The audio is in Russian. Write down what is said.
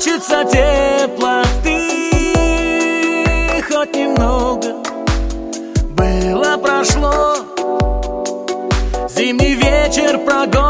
Хочется теплоты, хоть немного. Было, прошло. Зимний вечер прогон.